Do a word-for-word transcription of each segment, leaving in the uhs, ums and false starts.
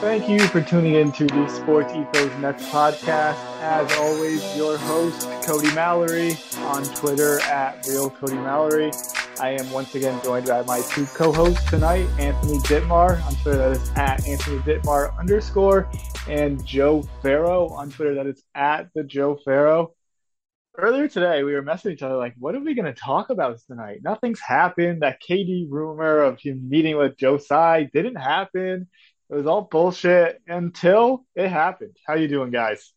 Thank you for tuning in to the Sports Ethos Nets podcast. As always, your host, Cody Mallory, on Twitter at RealCodyMallory. I am once again joined by my two co-hosts tonight, Anthony Dittmar. On Twitter, that is at Anthony Dittmar underscore, and Joe Farrow. On Twitter, that is at the Joe Farrow. Earlier today, we were messaging each other like, what are we going to talk about tonight? Nothing's happened. That K D rumor of him meeting with Joe Tsai didn't happen. It was all bullshit until it happened. How you doing, guys?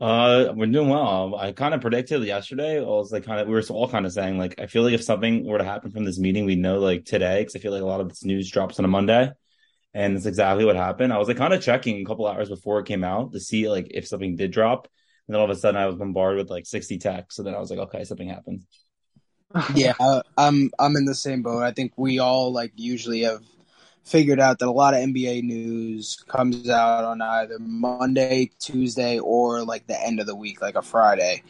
Uh, we're doing well. I kind of predicted yesterday. I was like, kind of, we were all kind of saying, like, I feel like if something were to happen from this meeting, we'd know like today, because I feel like a lot of this news drops on a Monday, and that's exactly what happened. I was like, kind of checking a couple hours before it came out to see like if something did drop, and then all of a sudden I was bombarded with like sixty texts. So then I was like, okay, something happened. Yeah, uh, I'm I'm in the same boat. I think we all like usually have figured out that a lot of N B A news comes out on either Monday, Tuesday, or like the end of the week, like a Friday.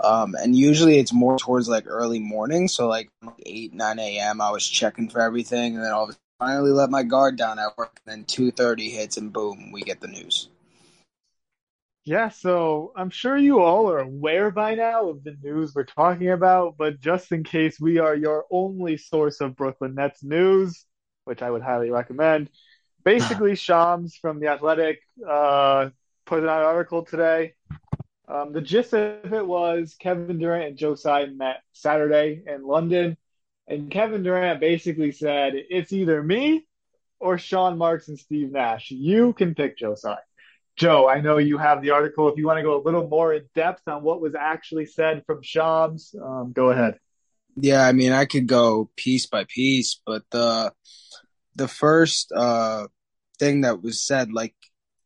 Um, and usually it's more towards like early morning. So like eight, nine a.m. I was checking for everything. And then I'll finally let my guard down at work. And then two thirty hits and boom, we get the news. Yeah, so I'm sure you all are aware by now of the news we're talking about. But just in case, we are your only source of Brooklyn Nets news, which I would highly recommend. Basically, Shams from The Athletic uh, put out an article today. Um, the gist of it was Kevin Durant and Joe Tsai met Saturday in London, and Kevin Durant basically said, it's either me or Sean Marks and Steve Nash. You can pick Joe Tsai. Joe, I know you have the article. If you want to go a little more in depth on what was actually said from Shams, um, go ahead. Yeah, I mean, I could go piece by piece, but the the first uh, thing that was said, like,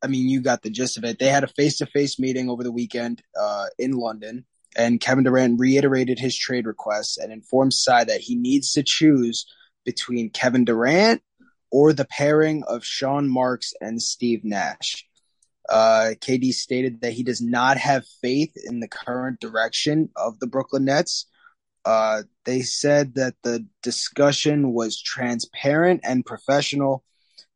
I mean, you got the gist of it. They had a face-to-face meeting over the weekend uh, in London, and Kevin Durant reiterated his trade request and informed Tsai that he needs to choose between Kevin Durant or the pairing of Sean Marks and Steve Nash. Uh, K D stated that he does not have faith in the current direction of the Brooklyn Nets. Uh, they said that the discussion was transparent and professional.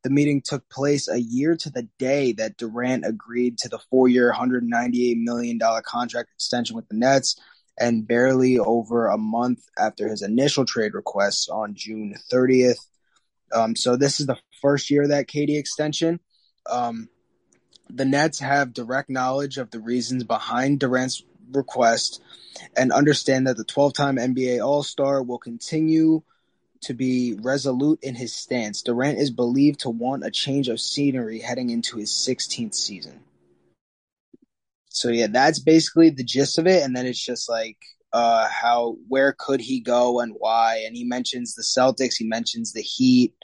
The meeting took place a year to the day that Durant agreed to the four-year, one hundred ninety-eight million dollars contract extension with the Nets, and barely over a month after his initial trade request on June thirtieth. Um, so this is the first year of that K D extension. Um, the Nets have direct knowledge of the reasons behind Durant's request and understand that the twelve-time N B A All-Star will continue to be resolute in his stance. Durant is believed to want a change of scenery heading into his sixteenth season. So, yeah, that's basically the gist of it. And then it's just like uh, how where could he go and why? And he mentions the Celtics. He mentions the Heat.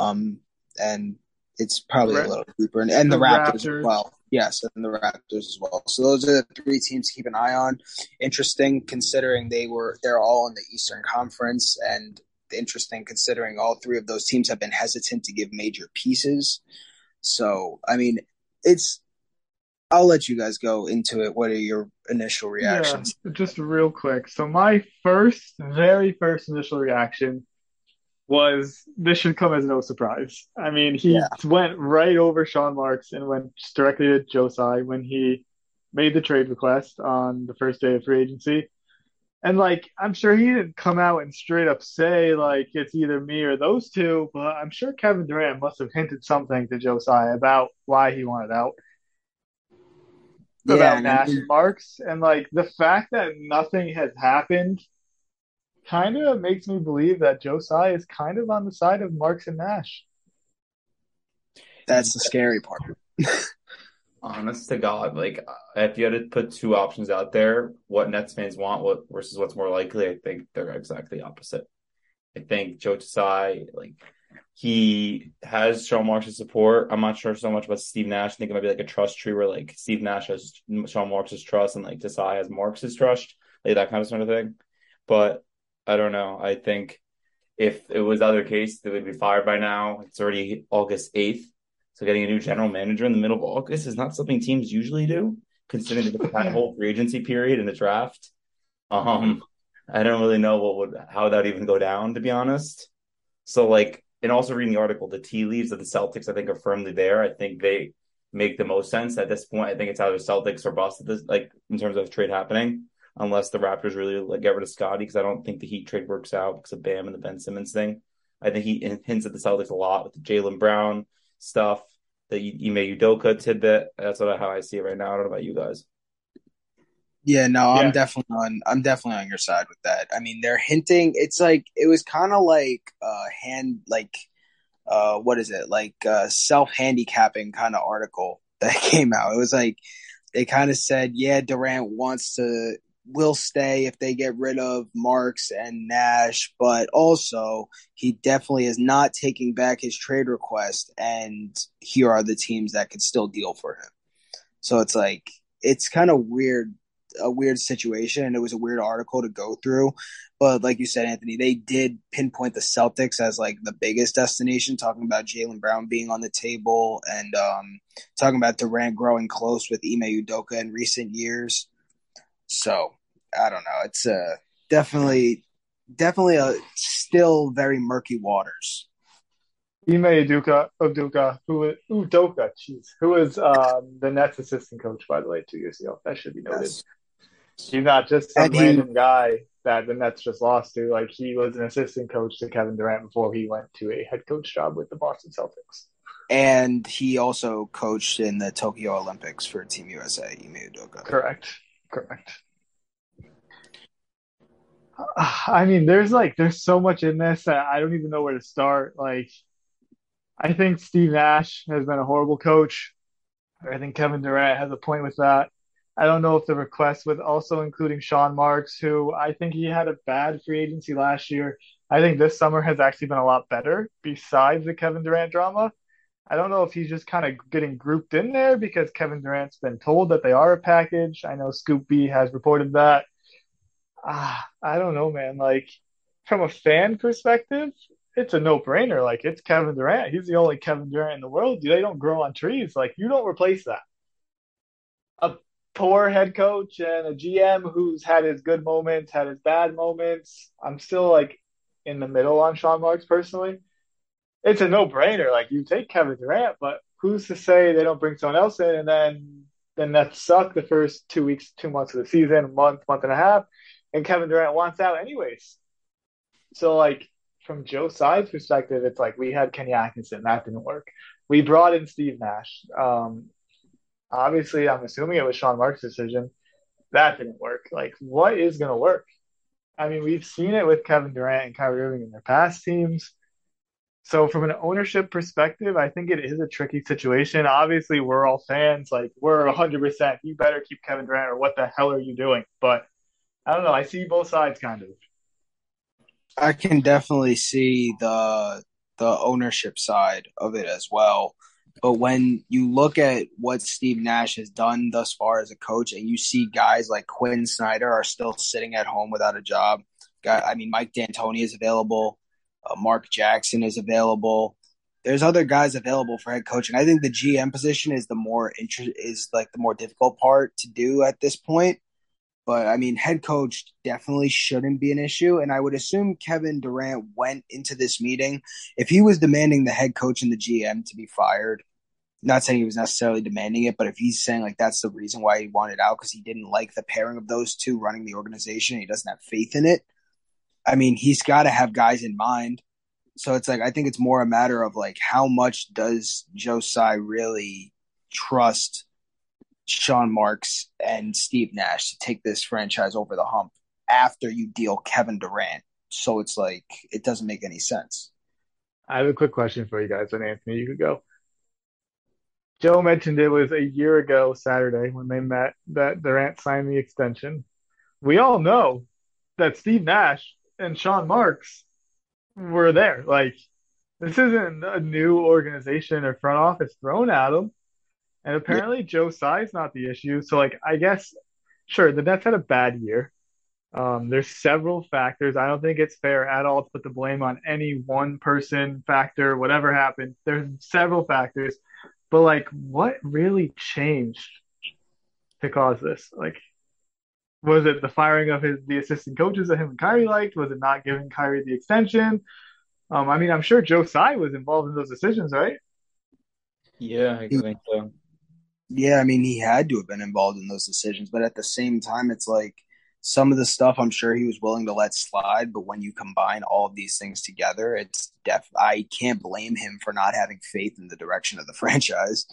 Um, and it's probably right. a little deeper. And, and the, the Raptors, Raptors as well. Yes, and the Raptors as well. So those are the three teams to keep an eye on. Interesting, considering they were they're all in the Eastern Conference, and interesting considering all three of those teams have been hesitant to give major pieces. So, I mean, it's. I'll let you guys go into it. What are your initial reactions? Yeah, just real quick. So my first, very first initial reaction was this should come as no surprise. I mean, he yeah. went right over Sean Marks and went directly to Joe Tsai when he made the trade request on the first day of free agency. And, like, I'm sure he didn't come out and straight up say, like, it's either me or those two, but I'm sure Kevin Durant must have hinted something to Joe Tsai about why he wanted out. Yeah, about Nash and Marks. And, like, the fact that nothing has happened kind of makes me believe that Joe Tsai is kind of on the side of Marks and Nash. That's the scary part. Honest to God, like, if you had to put two options out there, what Nets fans want what versus what's more likely, I think they're exactly opposite. I think Joe Tsai, like, he has Sean Marks' support. I'm not sure so much about Steve Nash. I think it might be like a trust tree where, like, Steve Nash has Sean Marks' trust and, like, Tsai has Marks' trust, like, that kind of sort of thing. But I don't know. I think if it was the other case, they would be fired by now. It's already August eighth. So getting a new general manager in the middle of August is not something teams usually do, considering the whole free agency period and the draft. Um, I don't really know what would how that would even go down, to be honest. So, like, and also reading the article, the tea leaves of the Celtics, I think, are firmly there. I think they make the most sense at this point. I think it's either Celtics or Boston, like in terms of trade happening, unless the Raptors really like, get rid of Scottie, because I don't think the Heat trade works out because of Bam and the Ben Simmons thing. I think he hints at the Celtics a lot with the Jaylen Brown stuff, the Ime Udoka tidbit. That's what, how I see it right now. I don't know about you guys. Yeah, no, yeah. I'm definitely on. I'm definitely on your side with that. I mean, they're hinting. It's like it was kind of like uh, hand, like uh, what is it? Like uh, self handicapping kind of article that came out. It was like they kind of said, yeah, Durant wants to, will stay if they get rid of Marks and Nash, but also he definitely is not taking back his trade request. And here are the teams that could still deal for him. So it's like it's kind of weird. A weird situation, and it was a weird article to go through, but like you said, Anthony, they did pinpoint the Celtics as like the biggest destination, talking about Jaylen Brown being on the table and um talking about Durant growing close with Ime Udoka in recent years. So I don't know, it's uh definitely definitely a still very murky waters. Ime Udoka, Udoka, who, Udoka, jeez, who is um, the Nets assistant coach, by the way, two years ago. That should be noted. Yes. He's not just some he, random guy that the Nets just lost to. Like, he was an assistant coach to Kevin Durant before he went to a head coach job with the Boston Celtics. And he also coached in the Tokyo Olympics for Team U S A, Ime Udoka. Correct, correct. I mean, there's like, there's so much in this that I don't even know where to start. Like, I think Steve Nash has been a horrible coach. I think Kevin Durant has a point with that. I don't know if the request with also including Sean Marks, who I think he had a bad free agency last year. I think this summer has actually been a lot better besides the Kevin Durant drama. I don't know if he's just kind of getting grouped in there because Kevin Durant's been told that they are a package. I know Scoop B has reported that. Ah, I don't know, man. Like, from a fan perspective, it's a no-brainer. Like, it's Kevin Durant. He's the only Kevin Durant in the world. They don't grow on trees. Like, you don't replace that. A poor head coach and a G M who's had his good moments, had his bad moments. I'm still, like, in the middle on Sean Marks personally. It's a no-brainer. Like, you take Kevin Durant, but who's to say they don't bring someone else in, and then the Nets suck the first two weeks, two months of the season, month, month and a half, and Kevin Durant wants out anyways. So, like, from Joe Tsai's perspective, it's like we had Kenny Atkinson. That didn't work. We brought in Steve Nash. Um, obviously, I'm assuming it was Sean Marks' decision. That didn't work. Like, what is going to work? I mean, we've seen it with Kevin Durant and Kyrie Irving in their past teams. So from an ownership perspective, I think it is a tricky situation. Obviously, we're all fans. Like, we're one hundred percent. You better keep Kevin Durant or what the hell are you doing? But I don't know. I see both sides kind of. I can definitely see the the ownership side of it as well. But when you look at what Steve Nash has done thus far as a coach, and you see guys like Quinn Snyder are still sitting at home without a job. I mean, Mike D'Antoni is available. Uh, Mark Jackson is available. There's other guys available for head coaching. I think the G M position is the more inter- is like the more difficult part to do at this point. But, I mean, head coach definitely shouldn't be an issue. And I would assume Kevin Durant went into this meeting. If he was demanding the head coach and the G M to be fired, not saying he was necessarily demanding it, but if he's saying, like, that's the reason why he wanted out because he didn't like the pairing of those two running the organization, he doesn't have faith in it, I mean, he's got to have guys in mind. So it's like I think it's more a matter of, like, how much does Joe Tsai really trust Sean Marks and Steve Nash to take this franchise over the hump after you deal Kevin Durant. So it's like, it doesn't make any sense. I have a quick question for you guys, and Anthony, you could go. Joe mentioned it was a year ago Saturday when they met that Durant signed the extension. We all know that Steve Nash and Sean Marks were there. Like, this isn't a new organization or front office thrown at them. And apparently Joe Tsai's not the issue. So, like, I guess, sure, the Nets had a bad year. Um, there's several factors. I don't think it's fair at all to put the blame on any one person, factor, whatever happened. There's several factors. But, like, what really changed to cause this? Like, was it the firing of his the assistant coaches that him and Kyrie liked? Was it not giving Kyrie the extension? Um, I mean, I'm sure Joe Tsai was involved in those decisions, right? Yeah, I think so. Yeah, I mean, he had to have been involved in those decisions. But at the same time, it's like some of the stuff I'm sure he was willing to let slide. But when you combine all of these things together, it's def- I can't blame him for not having faith in the direction of the franchise.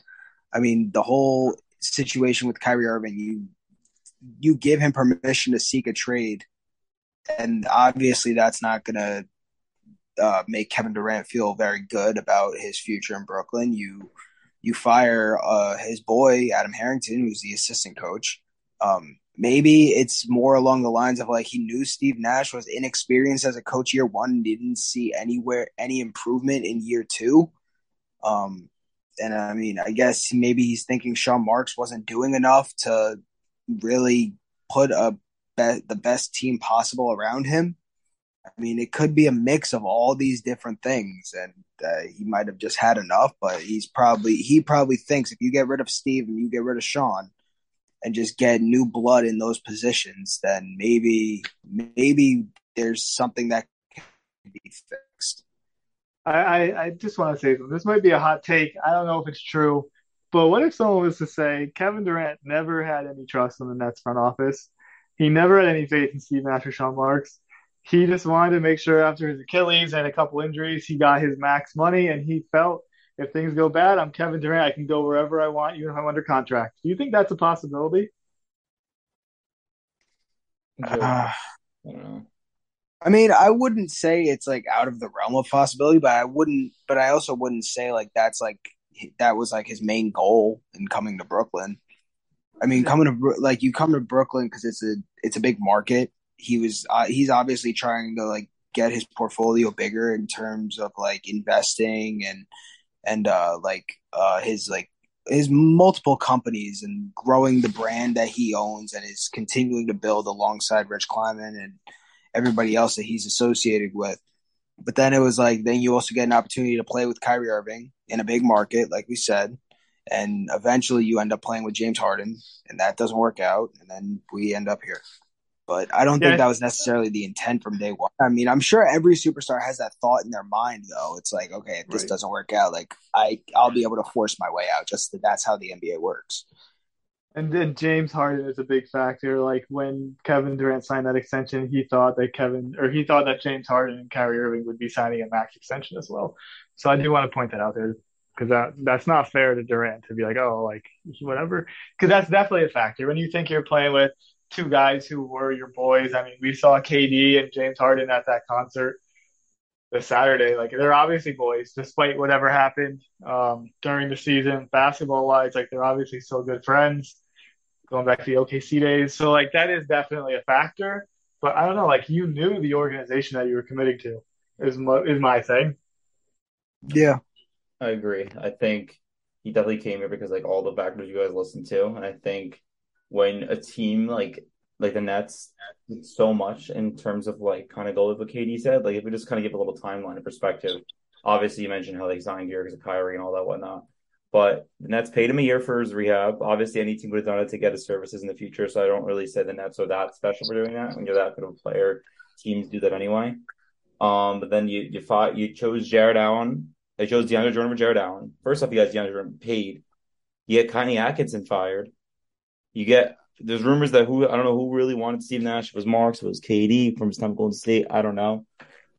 I mean, the whole situation with Kyrie Irving, you you give him permission to seek a trade. And obviously that's not going to uh, make Kevin Durant feel very good about his future in Brooklyn. You you fire uh, his boy, Adam Harrington, who's the assistant coach. Um, maybe it's more along the lines of like he knew Steve Nash was inexperienced as a coach year one and didn't see anywhere any improvement in year two. Um, and I mean, I guess maybe he's thinking Sean Marks wasn't doing enough to really put a Be- the best team possible around him. I mean, it could be a mix of all these different things, and uh, he might have just had enough. But he's probably he probably thinks if you get rid of Steve and you get rid of Sean, and just get new blood in those positions, then maybe maybe there's something that can be fixed. I I, I just want to say something. This might be a hot take. I don't know if it's true, but what if someone was to say Kevin Durant never had any trust in the Nets front office? He never had any faith in Steve Nash or Sean Marks. He just wanted to make sure after his Achilles and a couple injuries, he got his max money, and he felt if things go bad, I'm Kevin Durant. I can go wherever I want, even if I'm under contract. Do you think that's a possibility? Uh, I don't know. I mean, I wouldn't say it's like out of the realm of possibility, but I wouldn't. But I also wouldn't say like that's like that was like his main goal in coming to Brooklyn. I mean, coming to like you come to Brooklyn because it's a it's a big market. He was uh, he's obviously trying to like get his portfolio bigger in terms of like investing and and uh, like uh, his like his multiple companies and growing the brand that he owns and is continuing to build alongside Rich Kleiman and everybody else that he's associated with. But then it was like then you also get an opportunity to play with Kyrie Irving in a big market, like we said. And eventually you end up playing with James Harden, and that doesn't work out, and then we end up here. But I don't yeah. think that was necessarily the intent from day one. I mean, I'm sure every superstar has that thought in their mind, though. It's like, okay, if this right. doesn't work out, like I, I'll be able to force my way out. Just that that's how the N B A works. And then James Harden is a big factor. Like when Kevin Durant signed that extension, he thought that Kevin, or he thought that James Harden and Kyrie Irving would be signing a max extension as well. So I do want to point that out there. Because that that's not fair to Durant to be like, oh, like, whatever. Because that's definitely a factor. When you think you're playing with two guys who were your boys, I mean, we saw K D and James Harden at that concert this Saturday. Like, they're obviously boys, despite whatever happened um, during the season. Basketball-wise, like, they're obviously still good friends going back to the O K C days. So, like, that is definitely a factor. But I don't know, like, you knew the organization that you were committing to is my, is my thing. Yeah. I agree. I think he definitely came here because like all the factors you guys listened to. And I think when a team like like the Nets it's so much in terms of like kind of go with what K D said, like if we just kind of give a little timeline and perspective, obviously you mentioned how they signed here because of Kyrie and all that whatnot. But the Nets paid him a year for his rehab. Obviously any team would have done it to get his services in the future. So I don't really say the Nets are that special for doing that. When you're that good of a player, teams do that anyway. Um, but then you you fought you chose Jared Allen. They chose DeAndre Jordan for Jared Allen. First off, you guys DeAndre Jordan paid. You get Kenny Atkinson fired. You get there's rumors that who I don't know who really wanted Steve Nash. It was Marks. It was K D from his time Golden State. I don't know.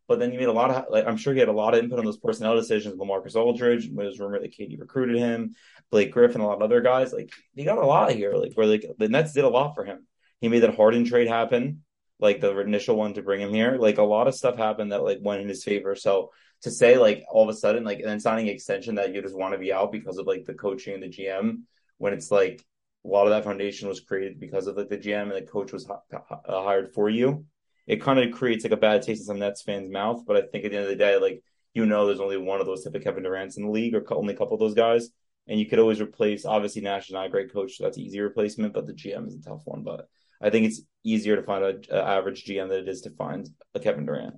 But then he made a lot of like I'm sure he had a lot of input on those personnel decisions. LaMarcus Aldridge, when it was rumored that K D recruited him, Blake Griffin, a lot of other guys. Like they got a lot here. Like where like the Nets did a lot for him. He made that Harden trade happen, like the initial one to bring him here. Like a lot of stuff happened that like went in his favor. So. To say, like, all of a sudden, like, and then signing an extension that you just want to be out because of, like, the coaching and the G M, when it's, like, a lot of that foundation was created because of, like, the G M and the coach was h- hired for you. It kind of creates, like, a bad taste in some Nets fans' mouth. But I think at the end of the day, like, you know there's only one of those type of Kevin Durant's in the league or only a couple of those guys. And you could always replace, obviously, Nash is not a great coach, so that's an easy replacement. But the G M is a tough one. But I think it's easier to find an average G M than it is to find a Kevin Durant.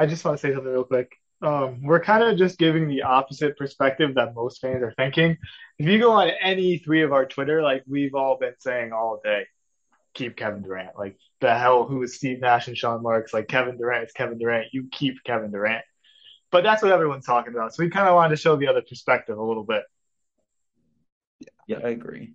I just want to say something real quick. Um, we're kind of just giving the opposite perspective that most fans are thinking. If you go on any three of our Twitter, like we've all been saying all day, keep Kevin Durant. Like, the hell, who is Steve Nash and Sean Marks? Like, Kevin Durant is Kevin Durant. You keep Kevin Durant. But that's what everyone's talking about. So we kind of wanted to show the other perspective a little bit. Yeah, I agree.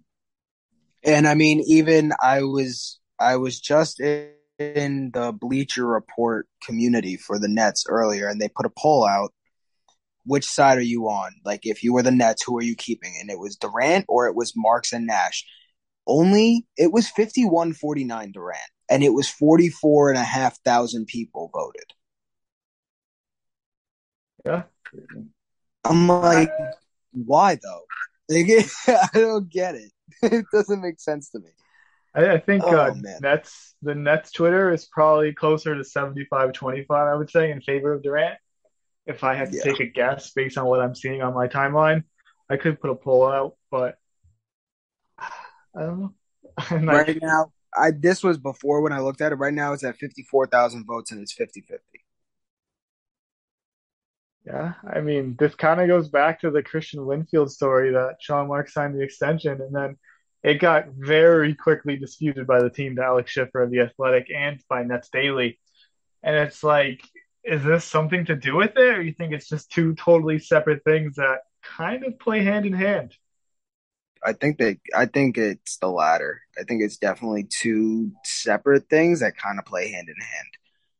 And, I mean, even I was I was just in, in the Bleacher Report community for the Nets earlier, and they put a poll out. Which side are you on? Like, if you were the Nets, who are you keeping? And it was Durant or it was Marks and Nash. Only it was fifty-one forty-nine Durant, and it was forty-four and a half thousand people voted. Yeah, I'm like, why though? Like, I don't get it. It doesn't make sense to me. I, I think oh, uh, Nets the Nets Twitter is probably closer to seventy-five twenty-five, I would say, in favor of Durant. If I had to yeah. take a guess based on what I'm seeing on my timeline, I could put a poll out, but I don't know. Right I, now, I this was before when I looked at it. Right now, it's at fifty-four thousand votes, and it's fifty-fifty. Yeah, I mean, this kind of goes back to the Christian Winfield story that Sean Marks signed the extension, and then it got very quickly disputed by the team to Alex Schiffer of The Athletic and by Nets Daily. And it's like, is this something to do with it, or you think it's just two totally separate things that kind of play hand in hand? I think they, I think it's the latter. I think it's definitely two separate things that kind of play hand in hand.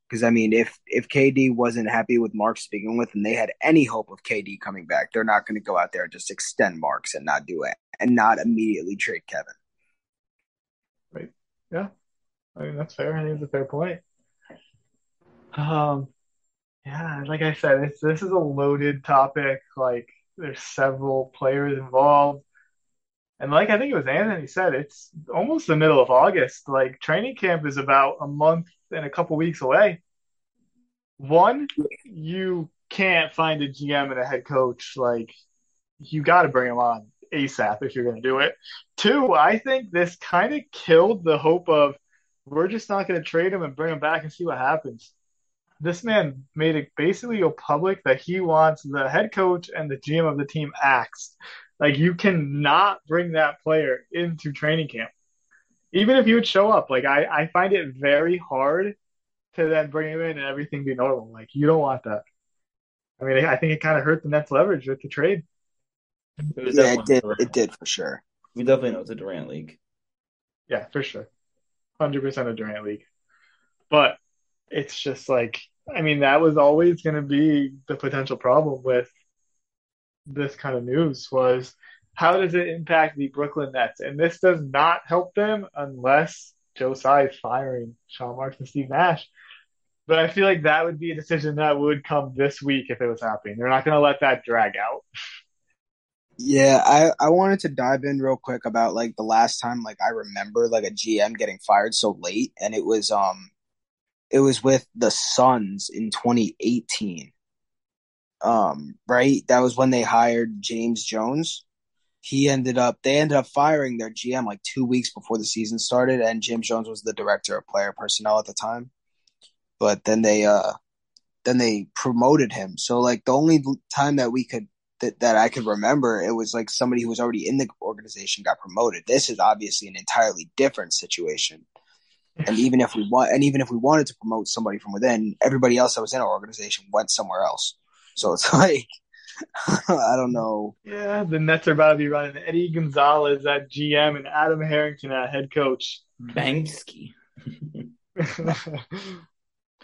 Because, I mean, if if K D wasn't happy with Marks to begin with and they had any hope of K D coming back, they're not going to go out there and just extend Marks and not do it and not immediately trade Kevin. Right. Yeah. I mean, that's fair. I think it's a fair point. Um. Yeah, like I said, it's, this is a loaded topic. Like, there's several players involved. And like I think it was Anthony said, it's almost the middle of August. Like, training camp is about a month and a couple weeks away. One, you can't find a G M and a head coach. Like, you got to bring them on ASAP if you're going to do it. Two, I think this kind of killed the hope of we're just not going to trade him and bring him back and see what happens. This man made it basically go public that he wants the head coach and the G M of the team axed. Like, you cannot bring that player into training camp. Even if he would show up, like, I, I find it very hard to then bring him in and everything be normal. Like, you don't want that. I mean, I think it kind of hurt the Nets' leverage with the trade. It was yeah, it did. Durant. It did for sure. We definitely know it's a Durant league. Yeah, for sure. one hundred percent a Durant league. But it's just like, I mean, that was always going to be the potential problem with this kind of news was how does it impact the Brooklyn Nets? And this does not help them unless Joe Tsai is firing Sean Marks and Steve Nash. But I feel like that would be a decision that would come this week if it was happening. They're not going to let that drag out. Yeah, I, I wanted to dive in real quick about, like, the last time, like, I remember, like, a G M getting fired so late, and it was – um. It was with the Suns in twenty eighteen, um, right? That was when they hired James Jones. He ended up – they ended up firing their G M like two weeks before the season started, and James Jones was the director of player personnel at the time. But then they uh, then they promoted him. So, like, the only time that we could that, – that I could remember, it was like somebody who was already in the organization got promoted. This is obviously an entirely different situation. And even if we want, and even if we wanted to promote somebody from within, everybody else that was in our organization went somewhere else. So it's like, I don't know. Yeah, the Nets are about to be running Eddie Gonzalez at G M and Adam Harrington at head coach. Banksy. He deleted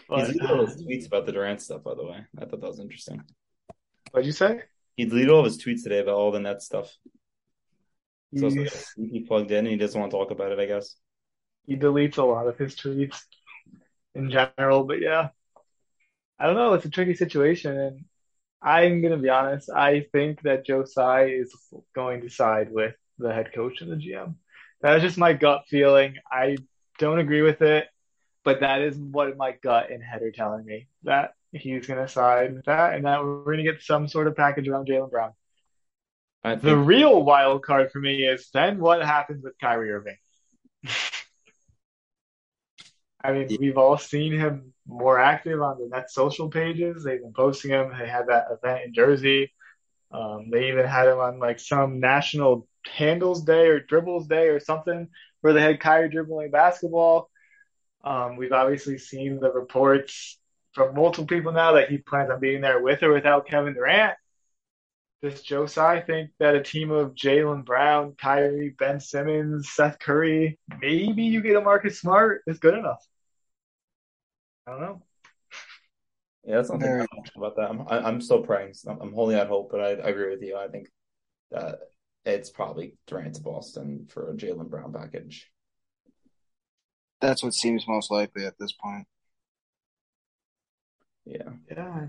all his tweets about the Durant stuff, by the way. I thought that was interesting. What'd you say? He deleted all his tweets today about all the Nets stuff. So yeah. Like, he plugged in and he doesn't want to talk about it, I guess. He deletes a lot of his tweets in general, but yeah, I don't know. It's a tricky situation, and I'm going to be honest. I think that Joe Tsai is going to side with the head coach and the G M. That's just my gut feeling. I don't agree with it, but that is what my gut and head are telling me, that he's going to side with that, and that we're going to get some sort of package around Jaylen Brown. I think- the real wild card for me is then what happens with Kyrie Irving. I mean, we've all seen him more active on the Nets social pages. They've been posting him. They had that event in Jersey. Um, they even had him on, like, some national handles day or dribbles day or something where they had Kyrie dribbling basketball. Um, we've obviously seen the reports from multiple people now that he plans on being there with or without Kevin Durant. Does Joe Tsai think that a team of Jaylen Brown, Kyrie, Ben Simmons, Seth Curry, maybe you get a Marcus Smart, is good enough? I don't know. Yeah, that's something I don't know about that. I'm, I, I'm still praying. I'm holding out hope, but I, I agree with you. I think that it's probably Durant to Boston for a Jaylen Brown package. That's what seems most likely at this point. Yeah. Yeah.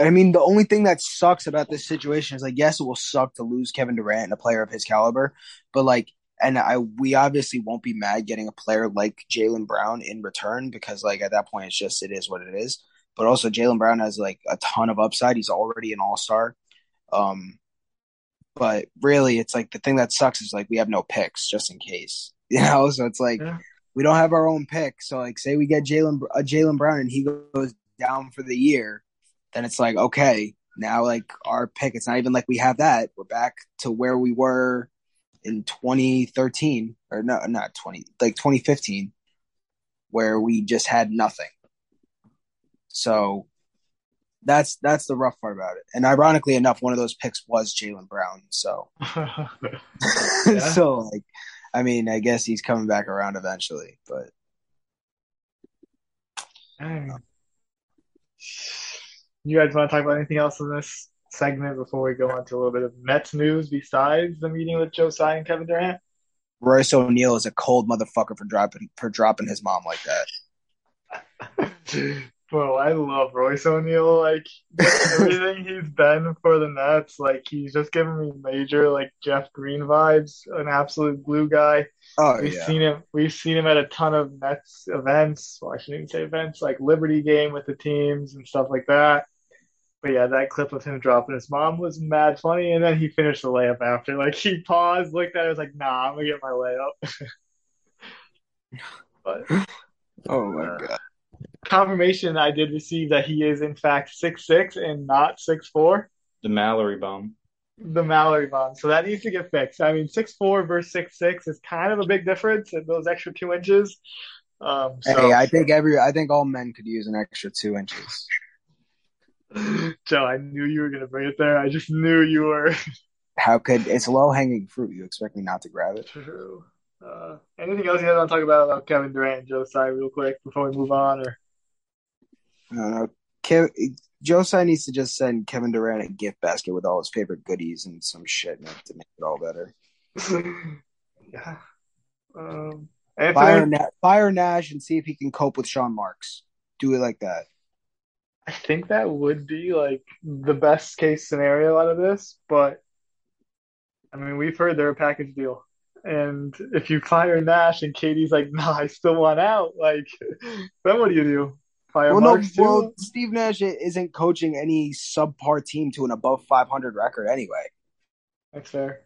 I mean, the only thing that sucks about this situation is, like, yes, it will suck to lose Kevin Durant and a player of his caliber, but, like, and I we obviously won't be mad getting a player like Jaylen Brown in return because, like, at that point, it's just it is what it is. But also, Jaylen Brown has, like, a ton of upside. He's already an all-star. Um, but really, it's, like, the thing that sucks is, like, we have no picks just in case, you know? So it's, like, yeah. We don't have our own pick. So, like, say we get Jaylen uh, Jaylen Brown and he goes down for the year, then it's like, okay, now, like, our pick, it's not even like we have that. We're back to where we were in twenty thirteen, or no, not twenty, like twenty fifteen, where we just had nothing. So that's that's the rough part about it. And ironically enough, one of those picks was Jaylen Brown. So, so like, I mean, I guess he's coming back around eventually, but. Um, You guys want to talk about anything else in this segment before we go on to a little bit of Mets news besides the meeting with Joe Tsai and Kevin Durant? Royce O'Neale is a cold motherfucker for dropping for dropping his mom like that. Bro, I love Royce O'Neale. Like, everything he's done for the Nets, like, he's just giving me major, like, Jeff Green vibes, an absolute glue guy. Oh, we've yeah. seen him. We've seen him at a ton of Nets events. Well, I shouldn't even say events, like Liberty game with the teams and stuff like that. But yeah, that clip of him dropping his mom was mad funny, and then he finished the layup after. Like, he paused, looked at it, was like, nah, I'm going to get my layup. But, oh, my uh, God. Confirmation I did receive that he is, in fact, six foot six and not six foot four. The Mallory bomb. The Mallory bomb. So that needs to get fixed. I mean, six foot four versus six foot six is kind of a big difference in those extra two inches. Um, so. Hey, I think every, I think all men could use an extra two inches. Joe, I knew you were going to bring it there. I just knew you were. How could – it's low-hanging fruit. You expect me not to grab it? True. Uh, anything else you guys want to talk about about Kevin Durant and Joe Tsai real quick before we move on? Or uh, Kev- Joe Tsai needs to just send Kevin Durant a gift basket with all his favorite goodies and some shit to make it all better. Yeah. Um, fire, Na- fire Nash and see if he can cope with Sean Marks. Do it like that. I think that would be, like, the best case scenario out of this, but, I mean, we've heard they're a package deal. And if you fire Nash and K D's like, nah, I still want out, like, then what do you do? Fire well, Marks no, too? Well, Steve Nash isn't coaching any subpar team to an above five hundred record anyway. That's fair.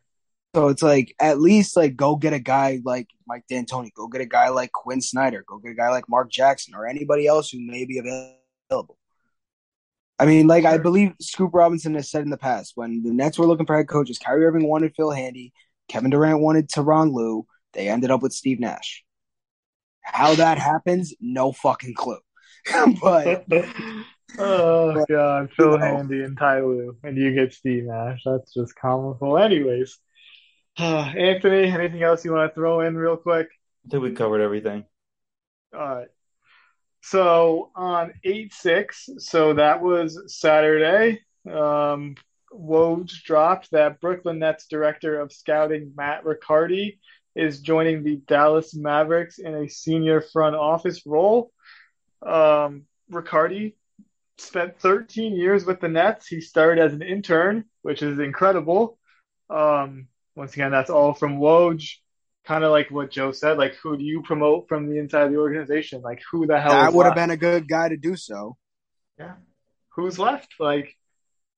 So it's like, at least, like, go get a guy like Mike D'Antoni, go get a guy like Quinn Snyder, go get a guy like Mark Jackson, or anybody else who may be available. I mean, like, I believe Scoop Robinson has said in the past, when the Nets were looking for head coaches, Kyrie Irving wanted Phil Handy, Kevin Durant wanted Tyronn Lue, they ended up with Steve Nash. How that happens, no fucking clue. but Oh, but, God, Phil you know. Handy and Ty Lue, and you get Steve Nash. That's just comical. Anyways, uh, Anthony, anything else you want to throw in real quick? I think we covered everything. All right. So on eight six, so that was Saturday, um, Woj dropped that Brooklyn Nets director of scouting Matt Riccardi is joining the Dallas Mavericks in a senior front office role. Um, Riccardi spent thirteen years with the Nets. He started as an intern, which is incredible. Um, once again, that's all from Woj. Kind of like what Joe said, like, who do you promote from the inside of the organization? Like, who the hell that is would left? Have been a good guy to do so. Yeah. Who's left? Like,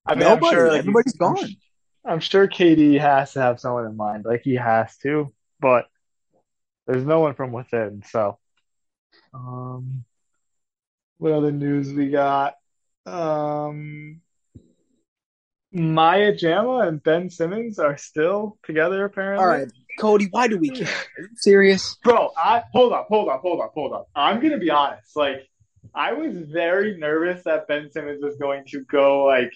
I mean, nobody. I'm sure, like, everybody's gone. I'm, I'm sure K D has to have someone in mind. Like, he has to, but there's no one from within. So, um, what other news we got? Um, Maya Jama and Ben Simmons are still together, apparently. All right, Cody, why do we care? Are you serious? Bro, I hold up, hold up, hold up, hold up. I'm going to be honest. Like, I was very nervous that Ben Simmons was going to go, like,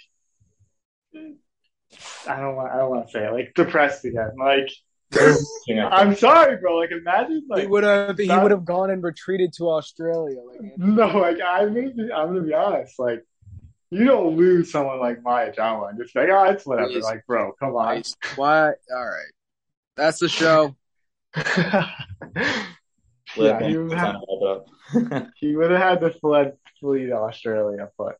I don't want I don't want to say it, like, depressed again. Like, I'm sorry, bro. Like, imagine, like, he would have he would have gone and retreated to Australia. Like, no, like, I'm going to be, I'm going to be honest. Like, you don't lose someone like Maya Jama and just like, oh, it's whatever. Please. Like, bro, come on. Please. Why? All right. That's the show. Yeah, he would have had to fled, flee to Australia. But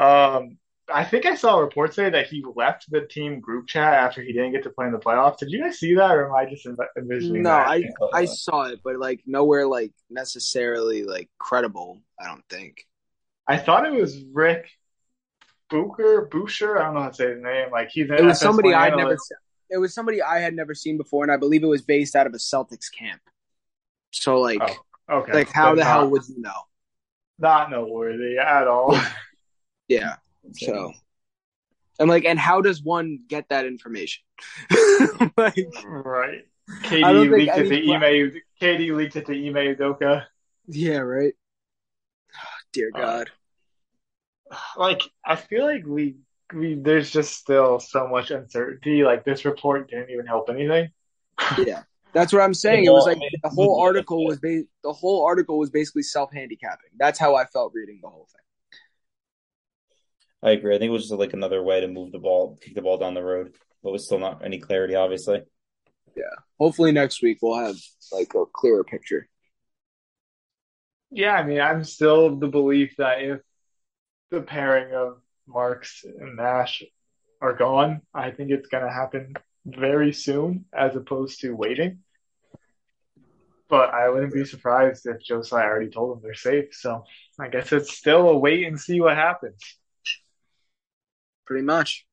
um, I think I saw a report today that he left the team group chat after he didn't get to play in the playoffs. Did you guys see that, or am I just envisioning no, that? No, I, I saw it, but, like, nowhere, like, necessarily, like, credible, I don't think. I thought it was Rick Booker, Boucher, I don't know how to say his name. Like, he's it was somebody I never. It was somebody I had never seen before, and I believe it was based out of a Celtics camp. So, like, oh, okay. Like, how but the not, hell would you know? Not noteworthy at all. Yeah. Okay. So, I'm like, and how does one get that information? Like, right. K D leaked it to Ime. K D leaked it to Ime Udoka. Yeah. Right. Oh, dear God. Uh, like, I feel like we. We, there's just still so much uncertainty. Like, this report didn't even help anything. Yeah, that's what I'm saying. It was like the whole article was ba- the whole article was basically self-handicapping. That's how I felt reading the whole thing. I agree. I think it was just like another way to move the ball, kick the ball down the road, but with still not any clarity, obviously. Yeah. Hopefully next week we'll have like a clearer picture. Yeah, I mean, I'm still of the belief that if the pairing of Marks and Nash are gone, I think it's going to happen very soon as opposed to waiting. But I wouldn't be surprised if Joe Tsai already told them they're safe. So I guess it's still a wait and see what happens. Pretty much.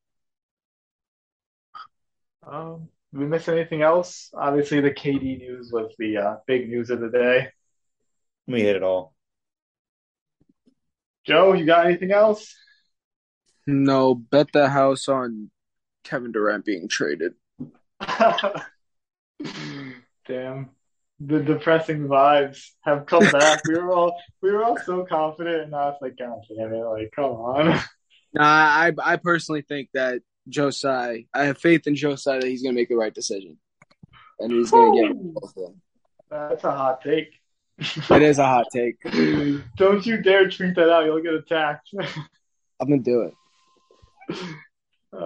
Um, did we miss anything else? Obviously, the K D news was the uh, big news of the day. We hit it all. Joe, you got anything else? No, bet the house on Kevin Durant being traded. Damn, the depressing vibes have come back. we were all we were all so confident, and now it's like, God damn it! Like, come on. Nah, I I personally think that Joe Tsai. I have faith in Joe Tsai that he's going to make the right decision, and he's going to get both of them. That's a hot take. It is a hot take. Don't you dare tweet that out. You'll get attacked. I'm gonna do it. Um,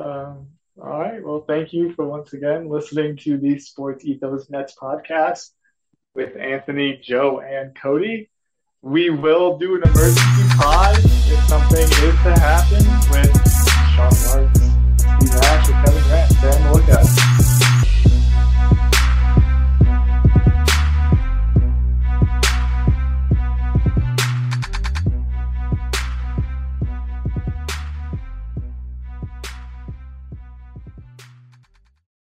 all right. Well, thank you for once again listening to the Sports Ethos Nets podcast with Anthony, Joe, and Cody. We will do an emergency pod if something is to happen with Sean Marks